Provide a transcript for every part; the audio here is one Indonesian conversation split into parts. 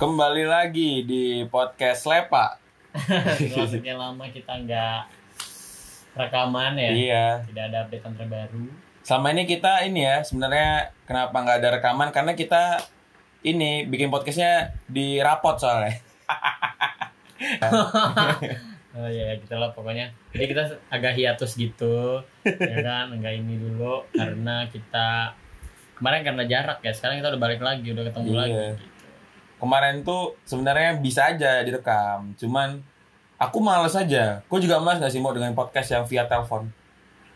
Kembali lagi di podcast Lepa. Sekian lama kita nggak rekaman ya. Iya. Tidak ada updatean terbaru. Selama ini kita ini ya, sebenarnya kenapa nggak ada rekaman karena kita ini bikin podcastnya di rapot soalnya. Oh iya, kita lah pokoknya. Jadi kita agak hiatus gitu, ya kan? Enggak ini dulu karena kita kemarin karena jarak ya. Sekarang kita udah balik lagi, udah ketemu lagi. Gitu. Kemarin tuh sebenarnya bisa aja direkam, cuman aku malas aja. Kau juga malas nggak sih mau dengan podcast yang via telepon?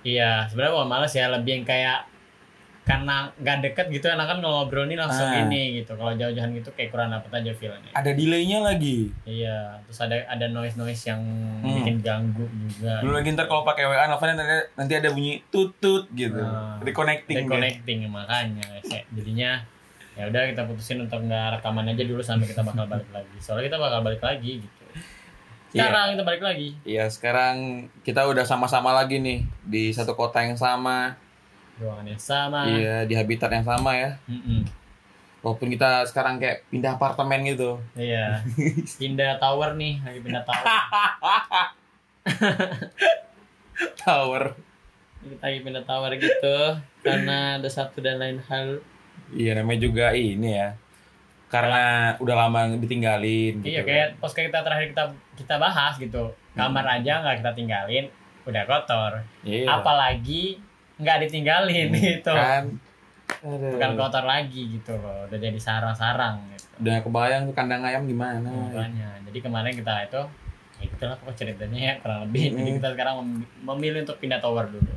Iya, sebenarnya bukan malas ya, lebih yang kayak karena nggak deket gitu, enak kan kalau ngobrol nih langsung ini gitu. Kalau jauh-jauhan gitu kayak kurang dapet aja feelnya. Ada delaynya lagi. Iya, terus ada noise yang bikin ganggu juga. Belum gitu. Lagi ntar kalau pakai WA, nanti ada bunyi tutut gitu. Reconnecting makanya. Jadinya ya udah kita putusin untuk nggak rekaman aja dulu sampai kita bakal balik lagi. Soalnya kita bakal balik lagi gitu. Sekarang kita balik lagi. Iya, sekarang kita udah sama-sama lagi nih di satu kota yang sama. Ruangan yang sama. Iya, di habitat yang sama ya. Walaupun kita sekarang kayak pindah apartemen gitu. Iya. Pindah tower nih, lagi pindah tower. Kita lagi pindah tower gitu karena ada satu dan lain hal. Iya, namanya juga ini ya. Karena udah lama ditinggalin gitu. Iya, kayak pas kita terakhir kita bahas gitu. Kamar aja enggak kita tinggalin, udah kotor. Iya. Apalagi nggak ditinggalin gitu kan, bukan kotor lagi gitu loh, udah jadi sarang-sarang gitu. Udah kebayang kandang ayam gimana ya. Jadi kemarin kita itu ya gitulah pokok ceritanya ya kurang lebih. Jadi kita sekarang memilih untuk pindah tower dulu.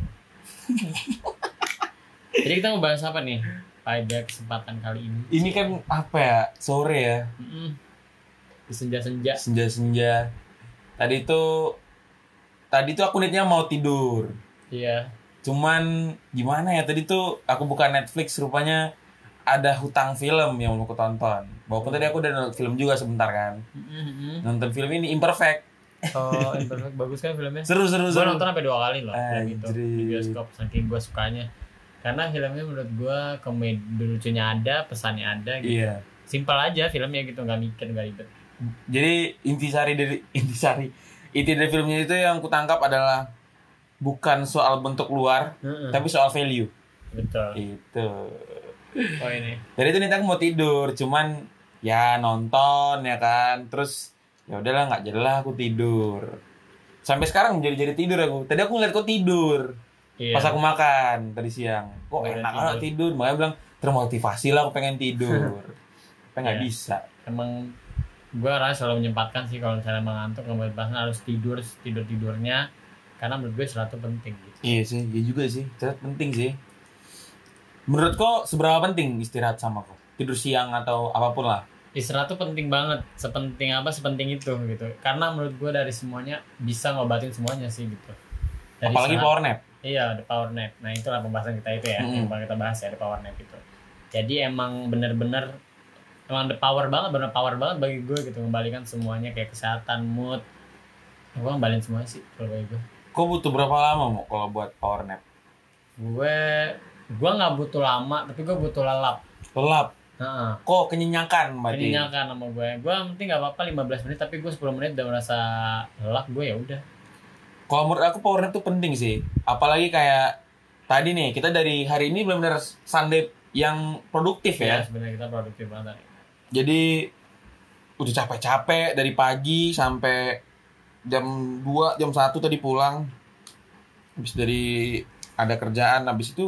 Jadi kita mau bahas apa nih pada kesempatan kali ini kan apa ya, sore ya, senja-senja tadi tuh aku niatnya mau tidur. Iya, cuman gimana ya, tadi tuh aku buka Netflix rupanya ada hutang film yang mau aku tonton. Walaupun tadi aku udah nonton film juga sebentar kan. Nonton film ini Imperfect. Oh, Imperfect bagus kan filmnya. Seru. Gue nonton sampai 2 kali loh gitu di bioskop, saking gue sukanya. Karena filmnya menurut gue komedi, lucunya ada, pesannya ada gitu. Iya. Simpel aja filmnya gitu, nggak mikir, nggak ribet. Jadi inti dari filmnya itu yang aku tangkap adalah bukan soal bentuk luar, tapi soal value. Betul. Itu. Oh ini. Jadi itu nih aku mau tidur, cuman ya nonton ya kan, terus ya udahlah nggak jadilah aku tidur. Sampai sekarang jadi tidur aku. Tadi aku ngeliat kok tidur. Iya. Pas aku makan tadi siang. Kok enak banget tidur. Makanya bilang termotivasi lah, aku pengen tidur. Tapi nggak bisa. Emang gue rasa selalu menyempatkan sih kalau misalnya mengantuk, nggak boleh harus tidur, tidurnya. Karena menurut gue istirahat itu penting gitu. Iya sih, iya juga sih, istirahat penting sih. Menurut kok seberapa penting istirahat sama kok? Tidur siang atau apapun lah. Istirahat itu penting banget, sepenting apa sepenting itu gitu. Karena menurut gue dari semuanya bisa ngobatin semuanya sih gitu. Dari apalagi power nap. Iya, ada power nap. Nah itulah pembahasan kita itu ya, yang bakal kita bahas ya, ada power nap itu. Jadi emang bener-bener, emang ada power banget, bener power banget bagi gue gitu. Ngembalikan semuanya kayak kesehatan, mood. Gue ngembalin semuanya sih kalau bagi gue. Kau butuh berapa lama mau kalau buat power nap? Gue nggak butuh lama, tapi gue butuh lelap. Lelap? Kok kenyangkan berarti? Kenyangkan sama gue. Gue penting nggak apa-apa 15 menit, tapi gue 10 menit udah merasa lelap, gue ya udah. Kalau menurut aku power nap tuh penting sih, apalagi kayak tadi nih kita dari hari ini benar-benar Sunday yang produktif ya. Sebenarnya kita produktif banget. Jadi udah capek-capek dari pagi sampai jam 2, jam 1 tadi pulang. Habis dari ada kerjaan, habis itu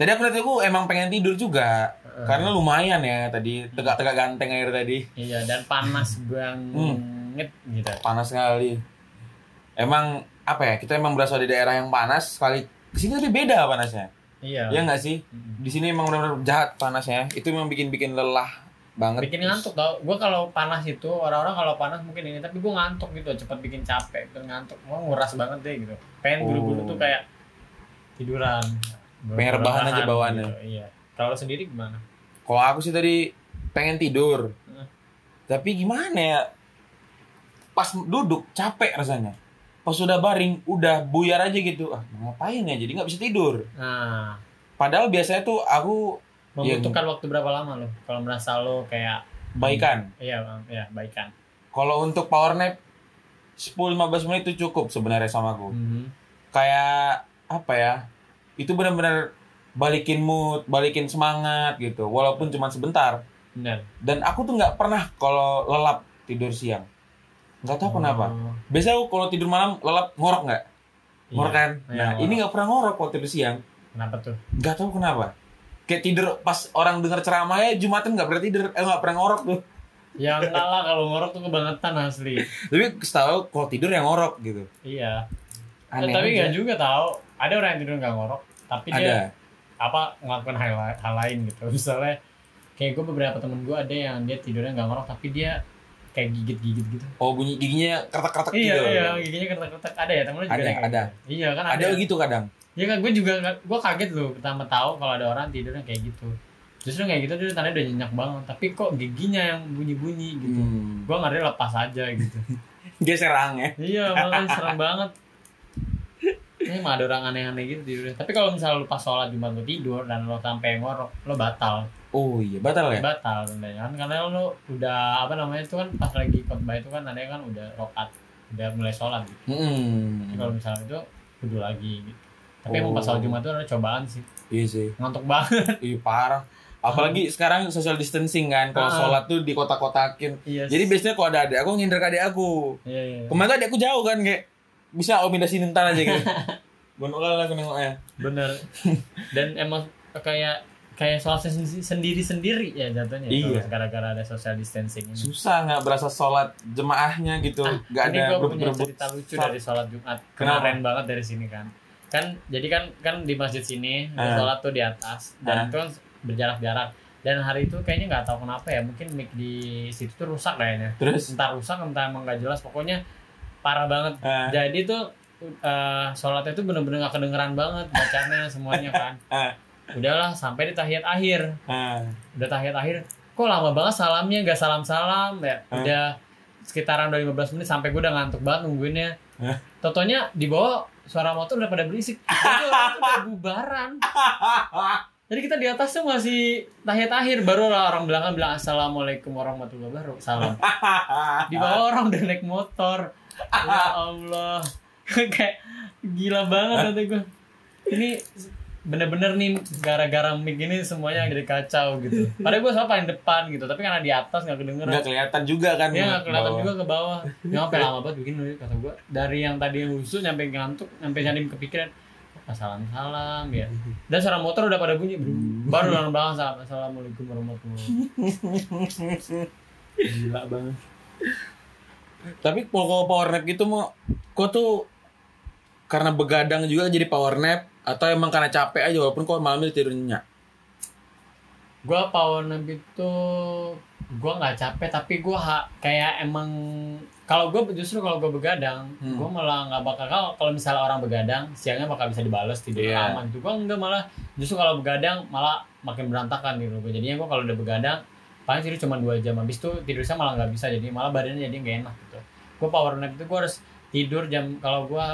tadi aku emang pengen tidur juga. Karena lumayan ya tadi, tegak-tegak ganteng air tadi. Iya, dan panas banget gitu. Panas sekali. Emang apa ya? Kita emang berasal di daerah yang panas sekali. Di sini tadi beda panasnya. Iya. Iya enggak sih? Di sini emang benar-benar jahat panasnya. Itu memang bikin lelah banget. Bikin ngantuk tau. Gue kalau panas itu, orang-orang kalau panas mungkin ini, tapi gue ngantuk gitu, cepat bikin capek, ngantuk. Gue nguras banget deh gitu. Pengen buru-buru tuh kayak tiduran. Pengen rebahan aja bawaannya. Gitu. Iya. Kalau sendiri gimana? Kalau aku sih tadi pengen tidur. Tapi gimana ya? Pas duduk capek rasanya. Pas sudah baring, udah buyar aja gitu. Ah, ngapain ya? Jadi nggak bisa tidur. Nah. Padahal biasanya tuh aku membutuhkan waktu berapa lama lo? Kalau merasa lo kayak baikan. Iya, ya, baikan. Kalau untuk power nap 10-15 menit itu cukup sebenarnya sama aku. Mm-hmm. Kayak apa ya? Itu benar-benar balikin mood, balikin semangat gitu. Walaupun cuma sebentar. Benar. Dan aku tuh enggak pernah kalau lelap tidur siang. Enggak tahu kenapa. Biasanya aku kalau tidur malam lelap ngorok enggak? Ngorok kan? Iya, nah, ngorok. Ini enggak pernah ngorok kalau tidur siang. Kenapa tuh? Enggak tahu kenapa. Kayak tidur pas orang dengar ceramahnya Jumatan enggak pernah tidur, enggak pernah ngorok tuh. Ya enggak lah, kalau ngorok tuh kebangetan asli. Tapi setahu kalau tidur yang ngorok gitu. Iya. Aneh tapi enggak juga tahu. Ada orang yang tidur enggak ngorok, tapi ada. Dia apa ngelakuin hal lain gitu. Misalnya kayak gue beberapa temen gue ada yang dia tidurnya enggak ngorok tapi dia kayak gigit-gigit gitu. Oh, bunyi giginya kertak-kertak gitu. Iya, giginya kertak-kertak. Ada ya, temen lu juga ada. Iya kan ada. Ada gitu kadang. Ya kan gue juga gue kaget loh pertama tahu kalau ada orang tidurnya kayak gitu. Justru kayak gitu dia tandanya udah nyenyak banget, tapi kok giginya yang bunyi-bunyi gitu. Gue ngarep lepas aja gitu. Dia serang ya. Iya, malah serang banget. Ini mah ada orang aneh-aneh gitu tidurnya. Tapi kalau misalnya lu pas sholat Jumat lu tidur dan lu sampai ngorok, lu batal. Oh iya, batal ya? Batal sebenarnya kan karena lu udah apa namanya itu kan pas lagi khotbah itu kan ada kan udah rokat, udah mulai sholat gitu. Jadi kalau misalnya itu kudu lagi gitu. Tapi emang pas sholat Jumat itu ada cobaan sih. Iya sih. Ngantuk banget. Iya parah. Apalagi sekarang social distancing kan. Kalau sholat tuh di kotak-kotakin. Yes. Jadi biasanya kalau ada adik aku ngindar ke adik aku. Iya, iya. Kemarin adik aku jauh kan kayak bisa om pindah sini ntar aja gitu. Gonol lah nengoknya. Bener. Dan emang kayak sholat sendiri-sendiri ya jatuhnya. Iya. Gara-gara ada social distancing ini. Susah nggak berasa sholat jemaahnya gitu. Nggak ada berebut. Ini gue punya cerita lucu dari sholat Jumat. Keren banget dari sini kan. Jadi kan di masjid sini sholat tuh di atas dan itu kan berjarak-jarak dan hari itu kayaknya nggak tahu kenapa ya mungkin mic di situ tuh rusak kayaknya. Terus entar rusak entah emang nggak jelas pokoknya parah banget. Jadi tuh sholatnya tuh bener-bener nggak kedengeran banget bacanya semuanya kan. Udahlah sampai di tahiyat akhir. Udah tahiyat akhir kok lama banget salamnya nggak salam-salam ya. Udah sekitaran udah 15 menit sampai gue udah ngantuk banget nungguinnya. Totonya di bawah suara motor udah pada berisik. Jadi orang tuh udah bubaran. Jadi kita di atas tuh masih tahiyat akhir. Baru orang belakang bilang Assalamualaikum warahmatullahi wabarakatuh. Salam. Di bawah orang udah naik motor. Ya Allah. Kayak gila banget kata gue. Ini bener-bener nih gara-gara mic ini semuanya jadi kacau gitu. Padahal gue soal paling depan gitu. Tapi karena di atas gak kedengeran. Gak kelihatan juga kan. Iya gak kelihatan juga ke bawah. Nyampe lama banget bikin kata gue. Dari yang tadi husu nyampe ngantuk. Nyampe jadi kepikiran. Salam-salam ya. Dan suara motor udah pada bunyi. Baru orang belakang Assalamualaikum warahmatullahi wabarakatuh. Gila banget. Tapi kalau power nap gitu mau kok tuh karena begadang juga jadi power nap atau emang karena capek aja walaupun kok malamnya tidur nyenyak? Gua power nap itu gua nggak capek tapi gua kayak emang kalau gue justru kalau gue begadang, gue malah nggak bakal kalau misalnya orang begadang siangnya bakal bisa dibales tidur aman. Gue enggak malah justru kalau begadang malah makin berantakan gitu. Jadinya gue kalau udah begadang paling tidur cuma 2 jam habis itu tidurnya malah nggak bisa jadi malah badannya jadi nggak enak gitu. Gue power nap itu gue harus tidur jam kalau gue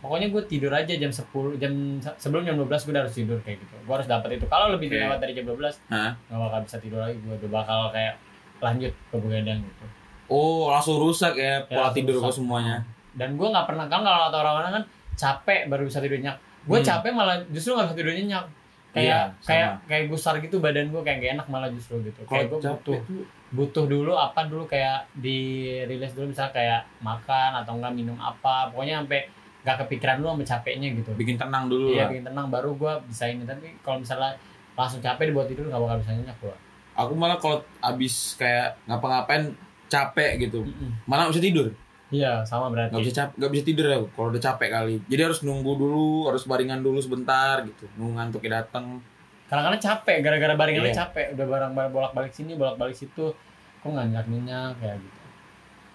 pokoknya gue tidur aja jam 10 jam sebelum jam 12 gue udah harus tidur kayak gitu. Gue harus dapat itu. Kalau lebih lewat dari jam 12 nggak bakal bisa tidur lagi. Gue udah bakal kayak lanjut ke begadang gitu. Oh langsung rusak ya pola tidur gue semuanya. Dan gue nggak pernah kan kalau orang-orang kan capek baru bisa tidur nyenyak. Gue capek malah justru nggak bisa tidur nyenyak. Kayak gusar gitu badan gue kayak gak enak malah justru gitu. Kayak gue butuh dulu apa dulu kayak dirilis dulu misalnya kayak makan atau nggak minum apa. Pokoknya sampai nggak kepikiran dulu sama capeknya gitu. Bikin tenang dulu. Iya bikin tenang baru gue bisa ini. Tapi kalau misalnya langsung capek dibuat tidur nggak bakal bisa nyenyak gue. Aku malah kalau abis kayak ngapa-ngapain capek gitu, malah nggak bisa tidur. Iya, sama berarti. Nggak bisa tidur ya, kalau udah capek kali. Jadi harus nunggu dulu, harus baringan dulu sebentar gitu. Nunggu ngantuknya datang. Kadang-kadang capek, gara-gara baringannya capek. Udah barang-barang bolak-balik sini, bolak-balik situ, kok nggak nyenyak-nyenyak kayak gitu.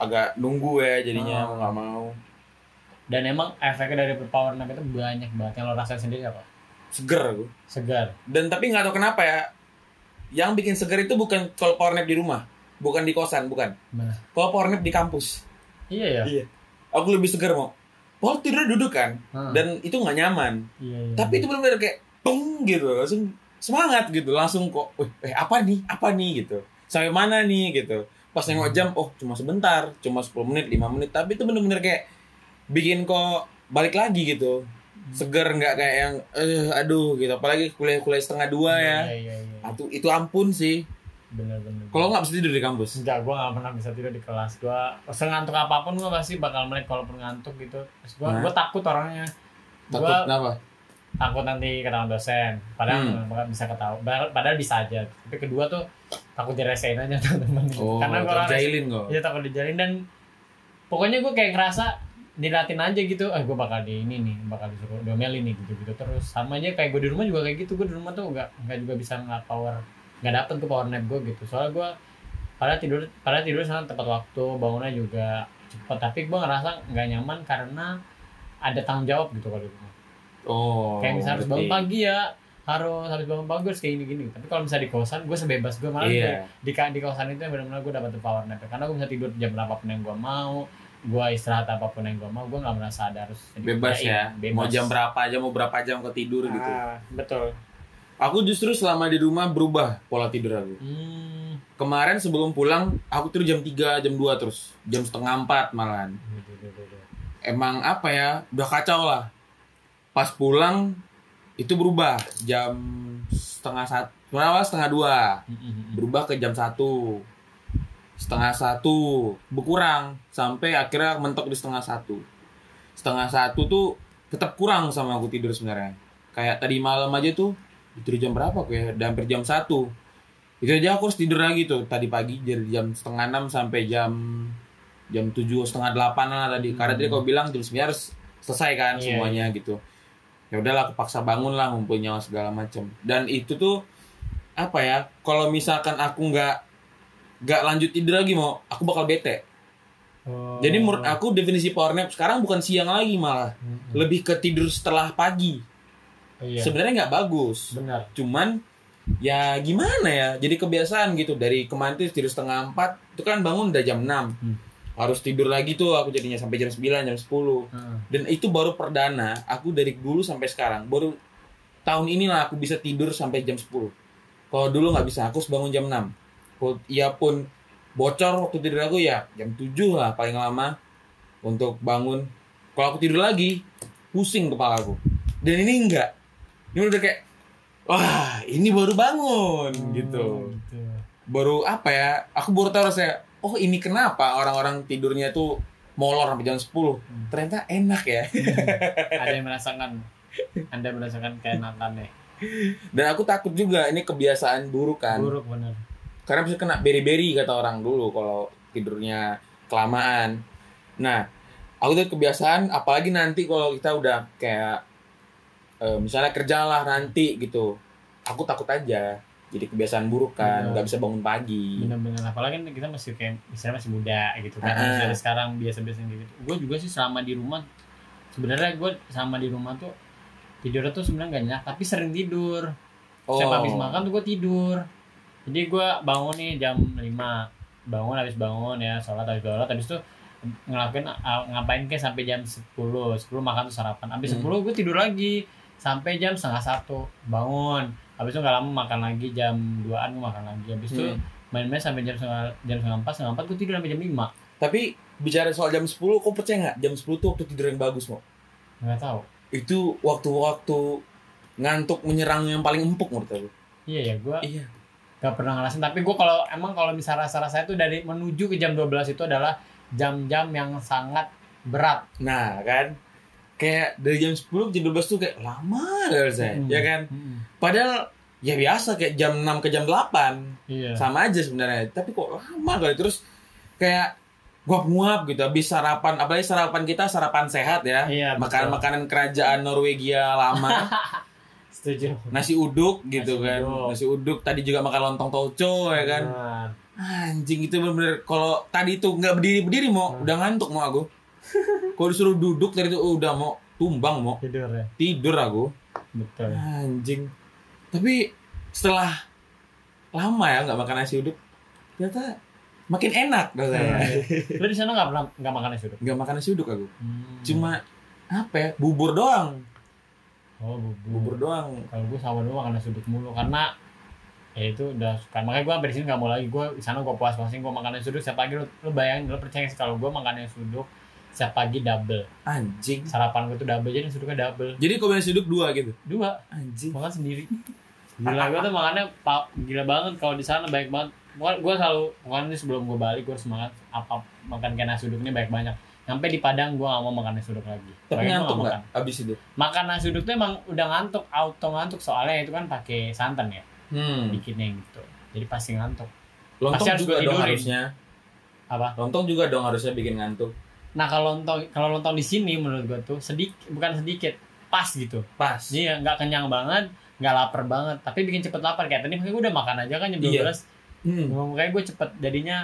Agak nunggu ya jadinya, nggak mau. Dan emang efeknya dari power nap itu banyak banget. Yang lo rasain sendiri apa? Seger gue. Seger. Dan tapi nggak tahu kenapa ya, yang bikin seger itu bukan kalau power nap di rumah. Bukan di kosan, bukan. Nah. Kalau power nap di kampus. Iya ya. Iya. Aku lebih segar mau. Power tidur duduk kan, dan itu nggak nyaman. Iya. Tapi itu benar-benar kayak tung gitu, langsung semangat gitu, langsung kok. Apa nih? Apa nih gitu. sampai mana nih gitu. Pas nengok jam, oh cuma sebentar, cuma 10 menit, 5 menit. Tapi itu bener-bener kayak bikin kok balik lagi gitu. Seger, nggak kayak yang aduh gitu. Apalagi kuliah-kuliah setengah dua ya. Itu ampun sih. Bener-bener. Kalau nggak bisa tidur di kampus? Enggak, gue nggak pernah bisa tidur di kelas. Gue sengantuk apapun gue pasti bakal melek kalaupun ngantuk gitu. Terus gue takut orangnya. Takut gua, kenapa? Takut nanti ketahuan dosen. Padahal bisa ketahuan. Padahal bisa aja. Tapi kedua tuh takut diresein aja teman-teman. Oh, karena gue dijailin kok. Iya takut dijailin dan pokoknya gue kayak ngerasa dilatin aja gitu. Gue bakal di ini nih, bakal disuruh domelin nih gitu-gitu terus. Sama aja kayak gue di rumah juga kayak gitu. Gue di rumah tuh nggak juga bisa ngelap power. Nggak dapet ke power nap gue gitu. Soalnya gue pada tidur sana tepat waktu, bangunnya juga cepat. Tapi gue ngerasa nggak nyaman karena ada tanggung jawab gitu kalau di rumah. Oh. Kayak misalnya harus bangun pagi ya, harus habis bangun pagi harus kayak gini-gini. Tapi kalau misalnya di kosan, gue sebebas gue malah di kosan itu benar-benar gue dapat power nap. Karena gue bisa tidur jam berapapun yang gue mau, gue istirahat apapun yang gue mau, gue nggak merasa ada harus bebas ya. Bebas. Mau jam berapa aja, mau berapa jam gue tidur gitu. Betul. Aku justru selama di rumah berubah pola tidur aku. Kemarin sebelum pulang, aku tidur jam 3, jam 2 terus. Jam setengah 4 malahan. Emang apa ya, udah kacau lah. Pas pulang, itu berubah. Jam setengah 1, awal setengah 2. Berubah ke jam 1. Setengah 1, berkurang. Sampai akhirnya mentok di setengah 1. Setengah 1 tuh tetap kurang sama aku tidur sebenarnya. Kayak tadi malam aja tuh, tidur jam berapa aku ya? Udah hampir jam 1. Itu aja aku harus tidur lagi tuh. Tadi pagi dari jam setengah 6 sampai jam 7, setengah 8 lah tadi. Karena tadi kau bilang jam 9 harus selesai kan semuanya gitu. Ya udahlah, aku paksa bangun lah, ngumpul nyawa segala macam. Dan itu tuh apa ya? Kalau misalkan aku nggak lanjut tidur lagi mau, aku bakal bete. Oh. Jadi menurut aku definisi power nap sekarang bukan siang lagi malah. Lebih ke tidur setelah pagi. Sebenarnya nggak bagus. Benar. Cuman ya gimana ya, jadi kebiasaan gitu. Dari kemarin tuh tidur setengah 4, itu kan bangun udah jam 6. Harus tidur lagi tuh aku jadinya sampai jam 9, jam 10. Dan itu baru perdana. Aku dari dulu sampai sekarang, baru tahun inilah aku bisa tidur sampai jam 10. Kalau dulu nggak bisa, aku bangun jam 6. Ya pun bocor waktu tidur aku ya jam 7 lah paling lama untuk bangun. Kalau aku tidur lagi, pusing kepala aku. Dan ini enggak, ini udah kayak, wah ini baru bangun gitu. Baru apa ya, aku baru tahu rasanya, oh ini kenapa orang-orang tidurnya tuh molor sampai jam 10. Ternyata enak ya. Ada yang merasakan, Anda merasakan keenakan ya. Dan aku takut juga, ini kebiasaan buruk kan. Buruk bener. Karena bisa kena beri-beri kata orang dulu kalau tidurnya kelamaan. Nah, aku tuh kebiasaan, apalagi nanti kalau kita udah kayak misalnya kerjalah nanti gitu, aku takut aja jadi kebiasaan buruk kan, nggak bisa bangun pagi. Benar-benar, apalagi kan kita masih kayak misalnya masih muda gitu kan, misalnya sekarang biasa-biasa gitu. Gue juga sih selama di rumah, sebenarnya gue sama di rumah tuh tidurnya tuh sebenarnya nggak nyenyak, tapi sering tidur. Setiap habis makan tuh gue tidur. Jadi gue bangun nih jam 5, bangun habis bangun ya sholat habis itu ngapain kayak sampai jam 10 makan tuh sarapan, habis 10 gue tidur lagi. Sampai jam 1:30 bangun. Habis itu gak lama makan lagi, jam 2-an gue makan lagi. Habis itu main-main sampai jam 4:30 gue tidur sampai jam 5. Tapi bicara soal jam 10, kok percaya gak? Jam 10 tuh waktu tidur yang bagus kok. Gak tahu. Itu waktu-waktu ngantuk menyerang yang paling empuk menurut aku. Iya, gue gak pernah ngerasain. Tapi gue kalau misalnya rasa-rasanya tuh dari menuju ke jam 12 itu adalah jam-jam yang sangat berat. Nah kan, kayak dari jam 10 ke jam 12 tuh kayak lama rasanya, ya kan? Padahal ya biasa kayak jam 6 ke jam 8, sama aja sebenarnya. Tapi kok lama kali, terus kayak nguap-nguap gitu. Habis sarapan, apalagi sarapan kita sarapan sehat ya, makanan-makanan kerajaan Norwegia lama. Setuju. Nasi uduk gitu kan, nasi uduk. Tadi juga makan lontong tauco ya kan. Anjing itu bener-bener, kalau tadi itu nggak berdiri mau, udah ngantuk mau aku. Kalau disuruh duduk dari itu udah mau tumbang mau tidur ya. Tidur aku. Betul. Anjing. Tapi setelah lama ya nggak makan nasi uduk, ternyata makin enak rasanya. Lu di sana nggak makan nasi uduk? Nggak makan nasi uduk aku. Cuma apa ya, bubur doang. Oh bubur doang. Kalau gue sama dulu makan nasi uduk mulu karena Ya itu udah suka. Makanya gue bersih nggak mau lagi. Gue di sana gue puas-puasin, gue makan nasi uduk setiap pagi. Lo bayangin, lo percaya sih kalau gue makan nasi uduk setiap pagi double. Anjing. Sarapan gue tuh double, jadi nasi uduknya double. Jadi kombinasi uduk dua gitu. Dua. Anjing. Makan sendiri. Gila, gue tuh makannya gila banget kalau di sana, baik banget. Gue selalu makan sebelum gue balik, gue semangat apa makan kayak nasi uduk ini banyak-banyak. Sampai di Padang gue gak mau makan nasi uduk lagi. Tapi ngantuk gak abis itu? Makan nasi uduk tuh emang udah ngantuk, auto ngantuk, soalnya itu kan pakai santan ya. Bikinnya gitu, jadi pasti ngantuk. Lontong pasti juga dong harusnya. Apa? Lontong juga dong harusnya bikin ngantuk. Nah kalau lontong di sini menurut gue tuh bukan sedikit, pas gitu. Pas. Iya, nggak kenyang banget, nggak lapar banget, tapi bikin cepet lapar. Kayak tadi makanya gue udah makan aja kan jam 12. Makanya gue cepet jadinya.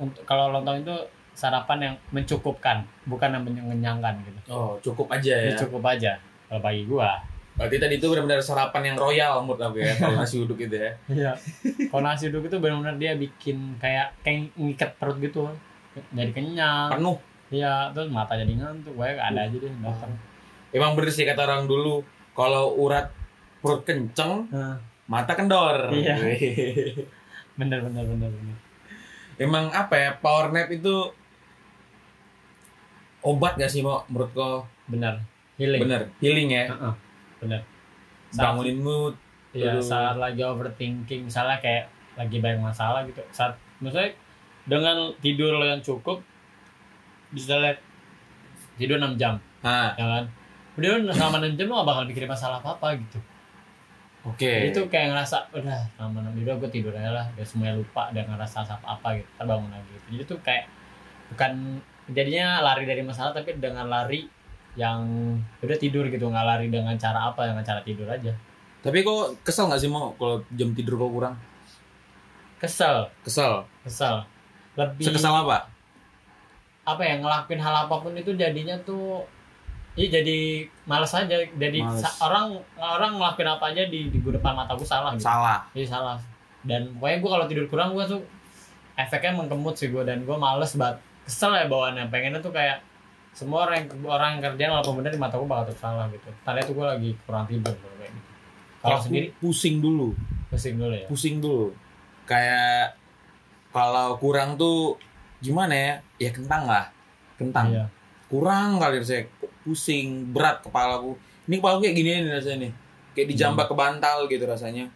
Untuk kalau lontong itu sarapan yang mencukupkan, bukan yang mengenyangkan gitu. Oh, cukup aja ya. Cukup aja kalau bagi gue. Berarti tadi itu benar-benar sarapan yang royal menurut aku ya, kalau nasi uduk gitu ya. Iya. Kalau nasi uduk itu benar-benar dia bikin kayak ngikat perut gitu. Jadi kenyang. Penuh. Iya, terus mata jadi ngantuk. Kayak ada aja deh datang. Emang bener sih kata orang dulu, kalau urat perut kenceng, mata kendor. Iya. bener. Emang apa ya, power nap itu obat gak sih Mo? Menurut kau? Bener. Healing. Bener. Healing ya. Bener. Bangunin mood ya, saat lagi overthinking, misalnya kayak lagi banyak masalah gitu, saat misalnya dengan tidur yang cukup bisa lihat tidur 6 jam jangan udah selama 6 jam lo gak bakal mikirin masalah apa-apa gitu. Oke. Itu kayak ngerasa udah selama 6 jam gue tidur aja lah, udah semuanya lupa, udah ngerasa apa-apa gitu, ntar bangun lagi gitu. Jadi tuh kayak bukan jadinya lari dari masalah, tapi dengan lari yang udah tidur gitu, nggak lari dengan cara apa, dengan cara tidur aja. Tapi kok kesel nggak sih Mo kalau jam tidur kok kurang? Kesel. Lebih. Sekesal apa? Apa ya, ngelakuin hal apapun itu jadinya tuh, iya jadi malas aja. Jadi orang ngelakuin apa aja di depan mata gue salah. Gitu. Salah. Iya salah. Dan pokoknya gue kalau tidur kurang gue tuh efeknya mengkemut sih gue, dan gue males banget. Kesel ya bawaannya, pengennya tuh kayak semua orang kerjaan walaupun benar di mata gue bakal tersalah gitu. Tadi tuh gue lagi kurang tidur kayak gitu. Kalau sendiri pusing dulu ya. Pusing dulu. Kayak kalau kurang tuh gimana ya? Ya kentang lah. Kentang. Iya. Kurang kali rasanya, pusing, berat kepalaku. Ini kepalaku kayak gini nih rasanya nih. Kayak dijambak ke bantal gitu rasanya.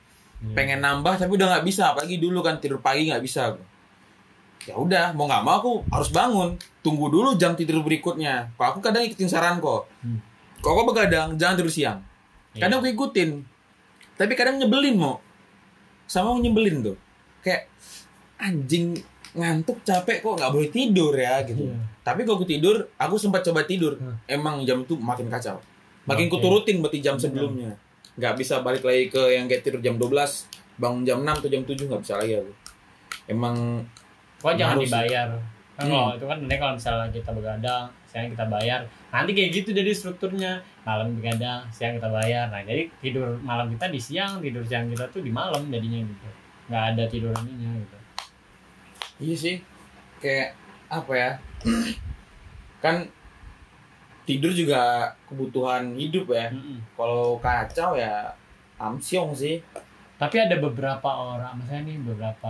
Iya. Pengen nambah tapi udah enggak bisa. Apalagi dulu kan tidur pagi enggak bisa. Ya udah, mau nggak mau aku harus bangun, tunggu dulu jam tidur berikutnya. Kalau aku kadang ikutin saran kok, kalau aku begadang jangan tidur siang. Kadang aku ikutin, tapi kadang nyebelin Mo, sama nyebelin tuh, kayak anjing ngantuk capek kok nggak boleh tidur ya gitu. Tapi kalau aku tidur, aku sempat coba tidur, emang jam itu makin kacau, makin kuturutin berarti jam sebelumnya, nggak bisa balik lagi ke yang kayak tidur jam 12, bangun jam 6 atau jam 7 nggak bisa lagi aku, emang. Kok jangan dibayar kan kalau itu kan nanti kalau misalnya kita begadang siang kita bayar, nanti kayak gitu jadi strukturnya, malam begadang siang kita bayar. Nah jadi tidur malam kita di siang, tidur siang kita tuh di malam jadinya gitu, nggak ada tidur ininya gitu. Iya sih, kayak apa ya, kan tidur juga kebutuhan hidup ya. Kalau kacau ya amsyong sih. Tapi ada beberapa orang, misalnya nih beberapa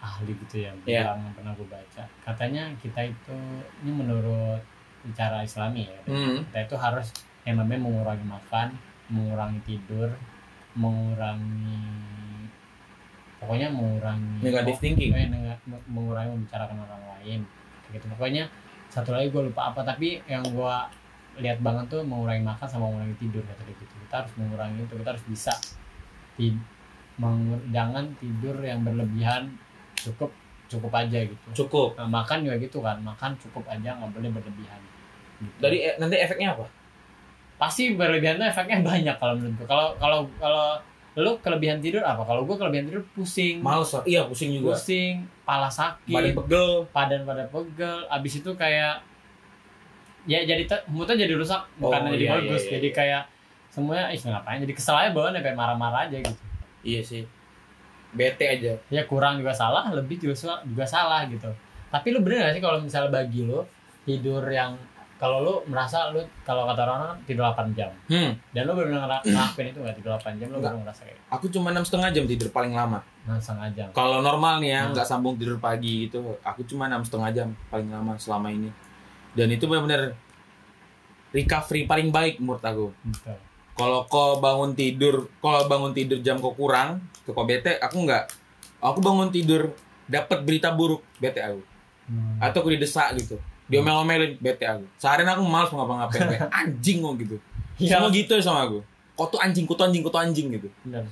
ahli gitu ya, yang pernah gue baca, katanya kita itu, ini menurut cara Islami ya, kita itu harus yang namanya mengurangi makan, mengurangi tidur, mengurangi negative thinking, mengurangi membicarakan orang lain gitu. Pokoknya satu lagi gue lupa apa, tapi yang gue lihat banget tuh mengurangi makan sama mengurangi tidur kata dia gitu. Kita harus mengurangi itu, kita harus bisa jangan tidur yang berlebihan, cukup aja gitu. Cukup. Nah, makan juga gitu kan, makan cukup aja, nggak boleh berlebihan. Gitu. Dari nanti efeknya apa? Pasti berlebihan tuh efeknya banyak kalau menurut gue. Kalau lu kelebihan tidur apa? Kalau gue kelebihan tidur pusing. Males. Iya pusing juga. Pusing, kepala sakit. Badan pegel. Abis itu kayak ya jadi moodnya jadi rusak, bukan jadi bagus. Iya. Jadi kayak semuanya ngapain? Jadi kesel aja bawaannya, kayak marah-marah aja gitu. Iya sih, bete aja. Ya kurang juga salah, lebih juga salah gitu. Tapi lu bener gak sih kalau misalnya bagi lu tidur yang Kalau lu merasa lu kalau kata orang kan tidur 8 jam. Dan lu belum ngelakuin itu enggak tidur 8 jam lu belum ngerasa kayak. Aku cuma 6,5 jam tidur paling lama. 6,5 jam. Kalau normal nih ya, enggak sambung tidur pagi gitu, aku cuma 6,5 jam paling lama selama ini. Dan itu benar-benar recovery paling baik menurut aku. Betul. Kalau bangun tidur jam kok kurang, kok bete, aku enggak. Aku bangun tidur dapat berita buruk, bete aku. Atau aku didesak gitu. Dia omel-omelin, bete aku. Seharian aku malas ngapa-ngapain kayak anjing kok gitu. Semua gitu sama aku. Kok tuh anjing gitu. Benar.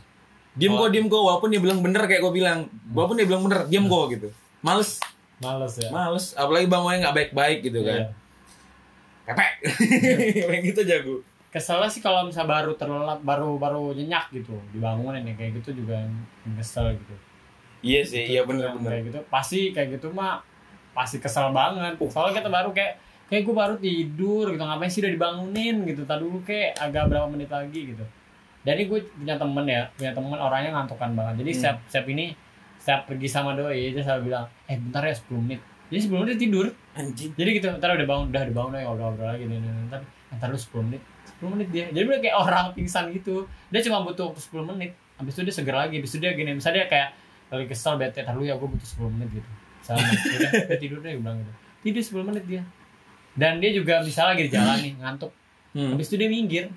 Diam kok walaupun dia bilang bener kayak gua bilang. Walaupun dia bilang bener, diam kok gitu. Males ya. Males, apalagi bangunnya enggak baik-baik gitu kan. Kepek. Kayak gitu jago. Keselnya sih kalau misal baru terlelap, baru nyenyak gitu. Dibangunin ya kayak gitu juga kesel gitu. Iya sih, gitu, iya benar-benar kayak gitu. Pasti kayak gitu mah pasti kesel banget. Soalnya kita baru kayak gue baru tidur gitu, ngapain sih udah dibangunin gitu. Tadi dulu kayak agak berapa menit lagi gitu. Jadi gue punya temen orangnya ngantukan banget. Jadi setiap pergi sama doi dia selalu bilang, bentar ya 10 menit. Jadi sebelum dia tidur. Anjing. Jadi gitu, ntar udah bangun aja ngobrol lagi nih. Ntar lu 10 menit dia. Jadi udah kayak orang pingsan gitu. Dia cuma butuh 10 menit. Habis itu dia seger lagi. Habis itu dia gini, misalnya dia kayak lagi kesel bete, ntar lu ya gue butuh 10 menit gitu. Sama udah tidur deh gue bilang gitu. Tidur 10 menit dia. Dan dia juga misalnya lagi di jalan nih ngantuk. Habis itu dia minggir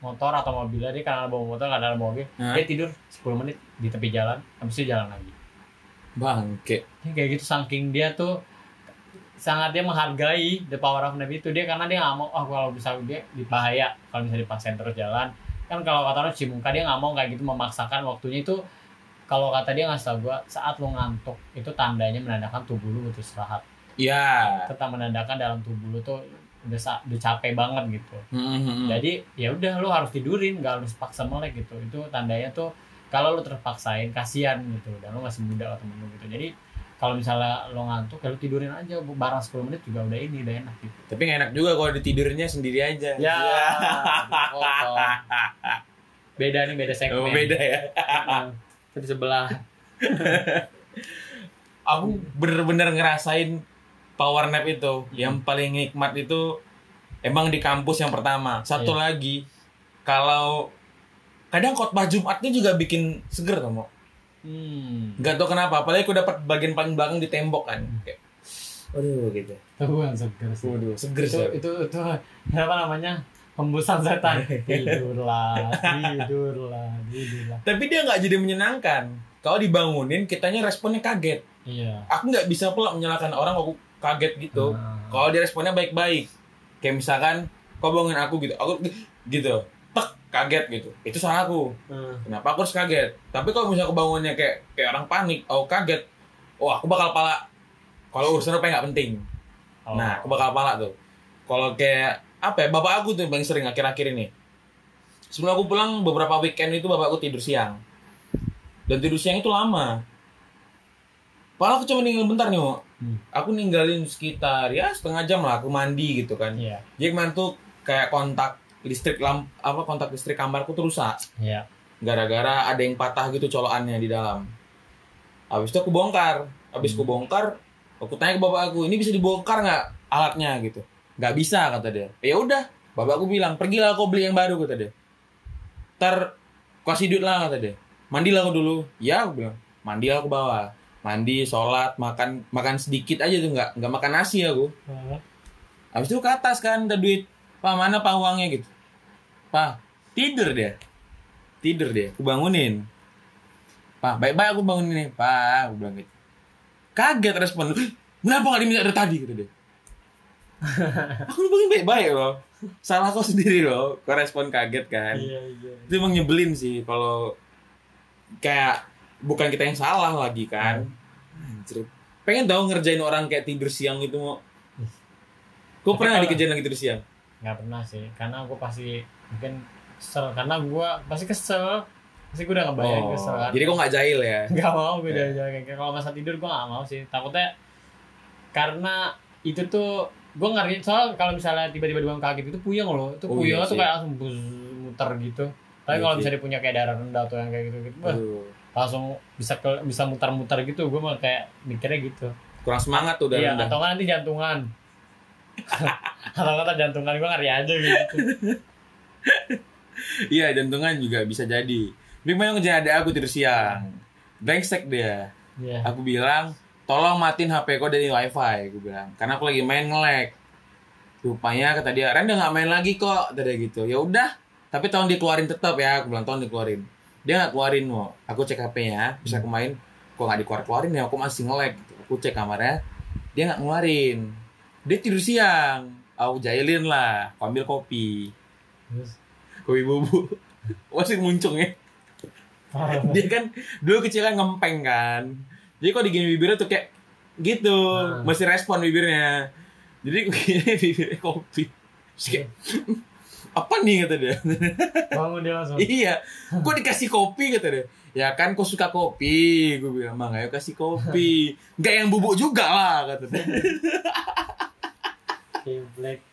motor atau mobilnya, dia karena bawa motor enggak ada mobil. Dia tidur 10 menit di tepi jalan, habis itu jalan lagi. Bangke. Kayak gitu saking dia tuh sangat dia menghargai the power of nabi itu dia karena dia nggak mau kalau bisa dia dipahaya kalau misalnya dipaksain terus jalan kan kalau kata orang cimuka dia nggak mau kayak gitu memaksakan waktunya itu kalau kata dia ngasih tau gue saat lo ngantuk itu tandanya menandakan tubuh lo butuh istirahat ya tetap menandakan dalam tubuh lo tuh udah capek banget gitu jadi ya udah lo harus tidurin nggak harus paksa melek gitu itu tandanya tuh kalau lo terpaksain kasihan gitu dan lo masih muda atau temen lo gitu jadi kalau misalnya lo ngantuk, ya lo tidurin aja barang 10 menit juga udah enak gitu. Tapi gak enak juga kalau ditidurnya sendiri aja. Ya. Beda nih, beda segmen. Oh, beda ya. Di sebelah. Aku bener-bener ngerasain power nap itu. Yang paling nikmat itu emang di kampus yang pertama. Satu lagi, kalau kadang khotbah Jumatnya juga bikin seger tau. Gak tau kenapa, apalagi aku dapat bagian paling belakang di tembok kan. Kayak, aduh gitu. Tuh seger sih. Waduh, seger sih. Itu apa namanya? Hembusan setan. Tidurlah. Tapi dia enggak jadi menyenangkan. Kalau dibangunin, kitanya responnya kaget. Iya. Aku enggak bisa pula menyalahkan orang aku kaget gitu. Kalau dia responnya baik-baik. Kayak misalkan kau bangunin aku gitu. Aku gitu. Kaget gitu, itu salah aku. Kenapa aku harus kaget? Tapi kalau misalnya aku bangunnya kayak orang panik, aku kaget. Oh, aku bakal palak. Kalau urusan apa yang nggak penting. Oh. Nah, aku bakal palak tuh. Kalau kayak apa ya, bapak aku tuh paling sering akhir-akhir ini. Sebelum aku pulang beberapa weekend itu bapak aku tidur siang. Dan tidur siang itu lama. Padahal aku cuma ninggalin bentar nih, Mo. Aku ninggalin sekitar ya setengah jam lah. Aku mandi gitu kan. Yeah. Jadi kemarin tuh kayak kontak listrik kamarku tuh rusak. Iya. Gara-gara ada yang patah gitu colokannya di dalam. Habis itu aku bongkar. Aku tanya ke bapak aku, "Ini bisa dibongkar enggak alatnya?" gitu. "Enggak bisa," kata dia. "Ya udah." Bapak aku bilang, "Pergilah kau beli yang baru," kata dia. "Ntar kasih duit lah," kata dia. "Mandilah aku dulu." "Ya," aku bilang. "Mandilah aku bawa." Mandi, sholat, makan sedikit aja tuh enggak makan nasi aku. Heeh. Habis itu ke atas kan ke duit. "Pak, mana Pak uangnya?" gitu. "Pak, tidur dia, aku bangunin." "Pak, baik-baik aku bangunin nih, Pak," aku bilang gitu. Kaget respon, "Kenapa gak diminta dari tadi?" gitu dia. Aku bangunin baik-baik loh. Salah kau sendiri loh, kau respon kaget kan. Iya. Itu emang nyebelin sih, kalau kayak bukan kita yang salah lagi kan. Pengen tau ngerjain orang kayak tidur siang gitu mau. Kau pernah dikejain lagi tidur siang? Nggak pernah sih, karena gue pasti mungkin kesel, karena gue pasti kesel. Pasti gue udah ngebayang kesel kan. Jadi gue nggak jahil ya? Nggak mau gue jahil. Kalau masa tidur gue nggak mau sih. Takutnya karena itu tuh gue ngeri. Soalnya kalau misalnya tiba-tiba dibangun kaget itu puyeng loh. Itu puyeng tuh kayak langsung buzz, muter gitu. Tapi kalau misalnya dia punya kayak darah rendah atau yang kayak gitu, langsung bisa muter-muter gitu. Gue malah kayak mikirnya gitu. Kurang semangat tuh darah rendah. Atau kan nanti jantungan. Kata-kata jantungan gue ngeri aja gitu. Iya, jantungan juga bisa jadi. Bagaimana ngejahat aku tidur siang? Brengsek dia. Yeah. Aku bilang, tolong matiin HP kau dari wifi. Aku bilang, karena aku lagi main nge-lag. Rupanya kata dia, Ren udah gak main lagi kok. Tadi gitu, ya udah. Tapi tolong dikeluarin tetap ya. Aku bilang, tolong dikeluarin. Dia gak keluarin kok. Aku cek HP-nya, bisa aku main. Kok gak dikeluarin ya, aku masih nge-lag gitu. Aku cek kamarnya, dia gak ngeluarin. Dia tidur siang. Aku jahilin lah. Aku ambil kopi. Yes. Kopi bubu. Masih muncung ya. Dia kan dulu kecil kan ngempeng kan. Jadi kok digini bibirnya tuh kayak gitu. Nah. Masih respon bibirnya. Jadi gini bibirnya kopi. Terus kayak, apa nih kata dia. Bangun dia langsung. Iya. Kok dikasih kopi kata dia. Ya kan kok suka kopi. Gue bilang, Mang ayo kasih kopi. Gak yang bubuk juga lah kata dia. Black.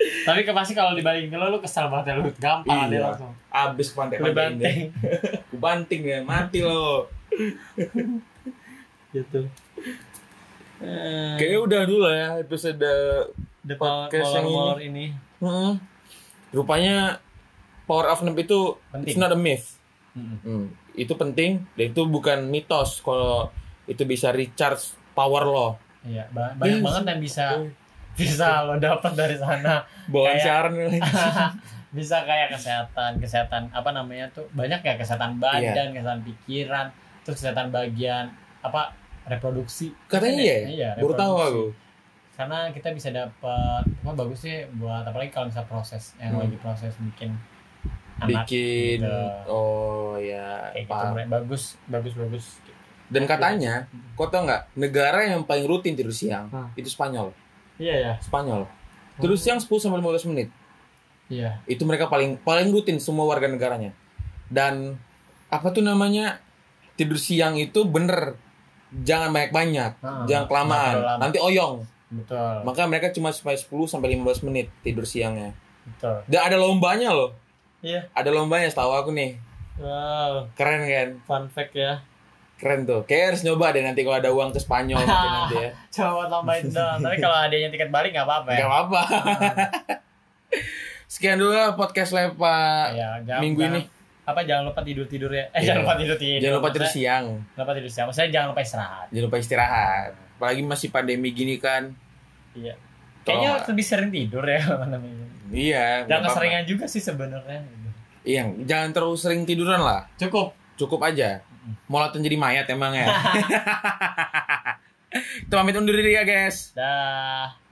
Tapi pasti kalau dibalikin ke lu kesal banget ya lu. Gampang dia langsung. Abis pantai-pantai. Ku banting ya, mati lo. Gitu. Kayaknya udah dulu lah ya episode The Podcast Power ini. Rupanya Power of Nap itu penting. It's not a myth. Itu penting dan itu bukan mitos kalau itu bisa recharge power lo. Iya, banyak banget yang bisa lo dapat dari sana. Bukan siaran. Bisa kayak kesehatan apa namanya tuh banyak ya, kesehatan badan, kesehatan pikiran, terus kesehatan bagian apa reproduksi. Katanya iya baru tahu aku. Karena kita bisa dapat apa bagus sih buat apalagi kalau misal proses yang lagi proses bikin gitu. Oh ya kayak gitu, bagus. Dan katanya kau tau nggak negara yang paling rutin tidur siang itu Spanyol. Iya. Spanyol. Terus siang 10-15 menit. Iya. Itu mereka paling rutin semua warga negaranya. Dan apa tuh namanya? Tidur siang itu bener jangan banyak-banyak, jangan kelamaan. Nanti oyong. Betul. Maka mereka cuma 10-15 menit tidur siangnya. Betul. Dan ada lombanya loh. Iya. Ada lombanya setahu aku nih. Wow. Keren kan? Fun fact ya. Keren tuh, kayak harus nyoba deh nanti kalau ada uang ke Spanyol mungkin nanti ya. Coba tambahin dong, tapi kalau adanya tiket balik gak apa-apa ya. Gak apa-apa. Sekian dulu podcast Lepa minggu ini. Apa, jangan lupa tidur-tidur ya. Jangan lupa tidur siang. Maksudnya jangan lupa istirahat. Apalagi masih pandemi gini kan. Iya. Kayaknya lebih sering tidur ya. Iya. Jangan keseringan juga sih sebenarnya. Iya, jangan terlalu sering tiduran lah. Cukup aja. Molotin jadi mayat emang ya. Kita pamit undur diri ya guys. Dah.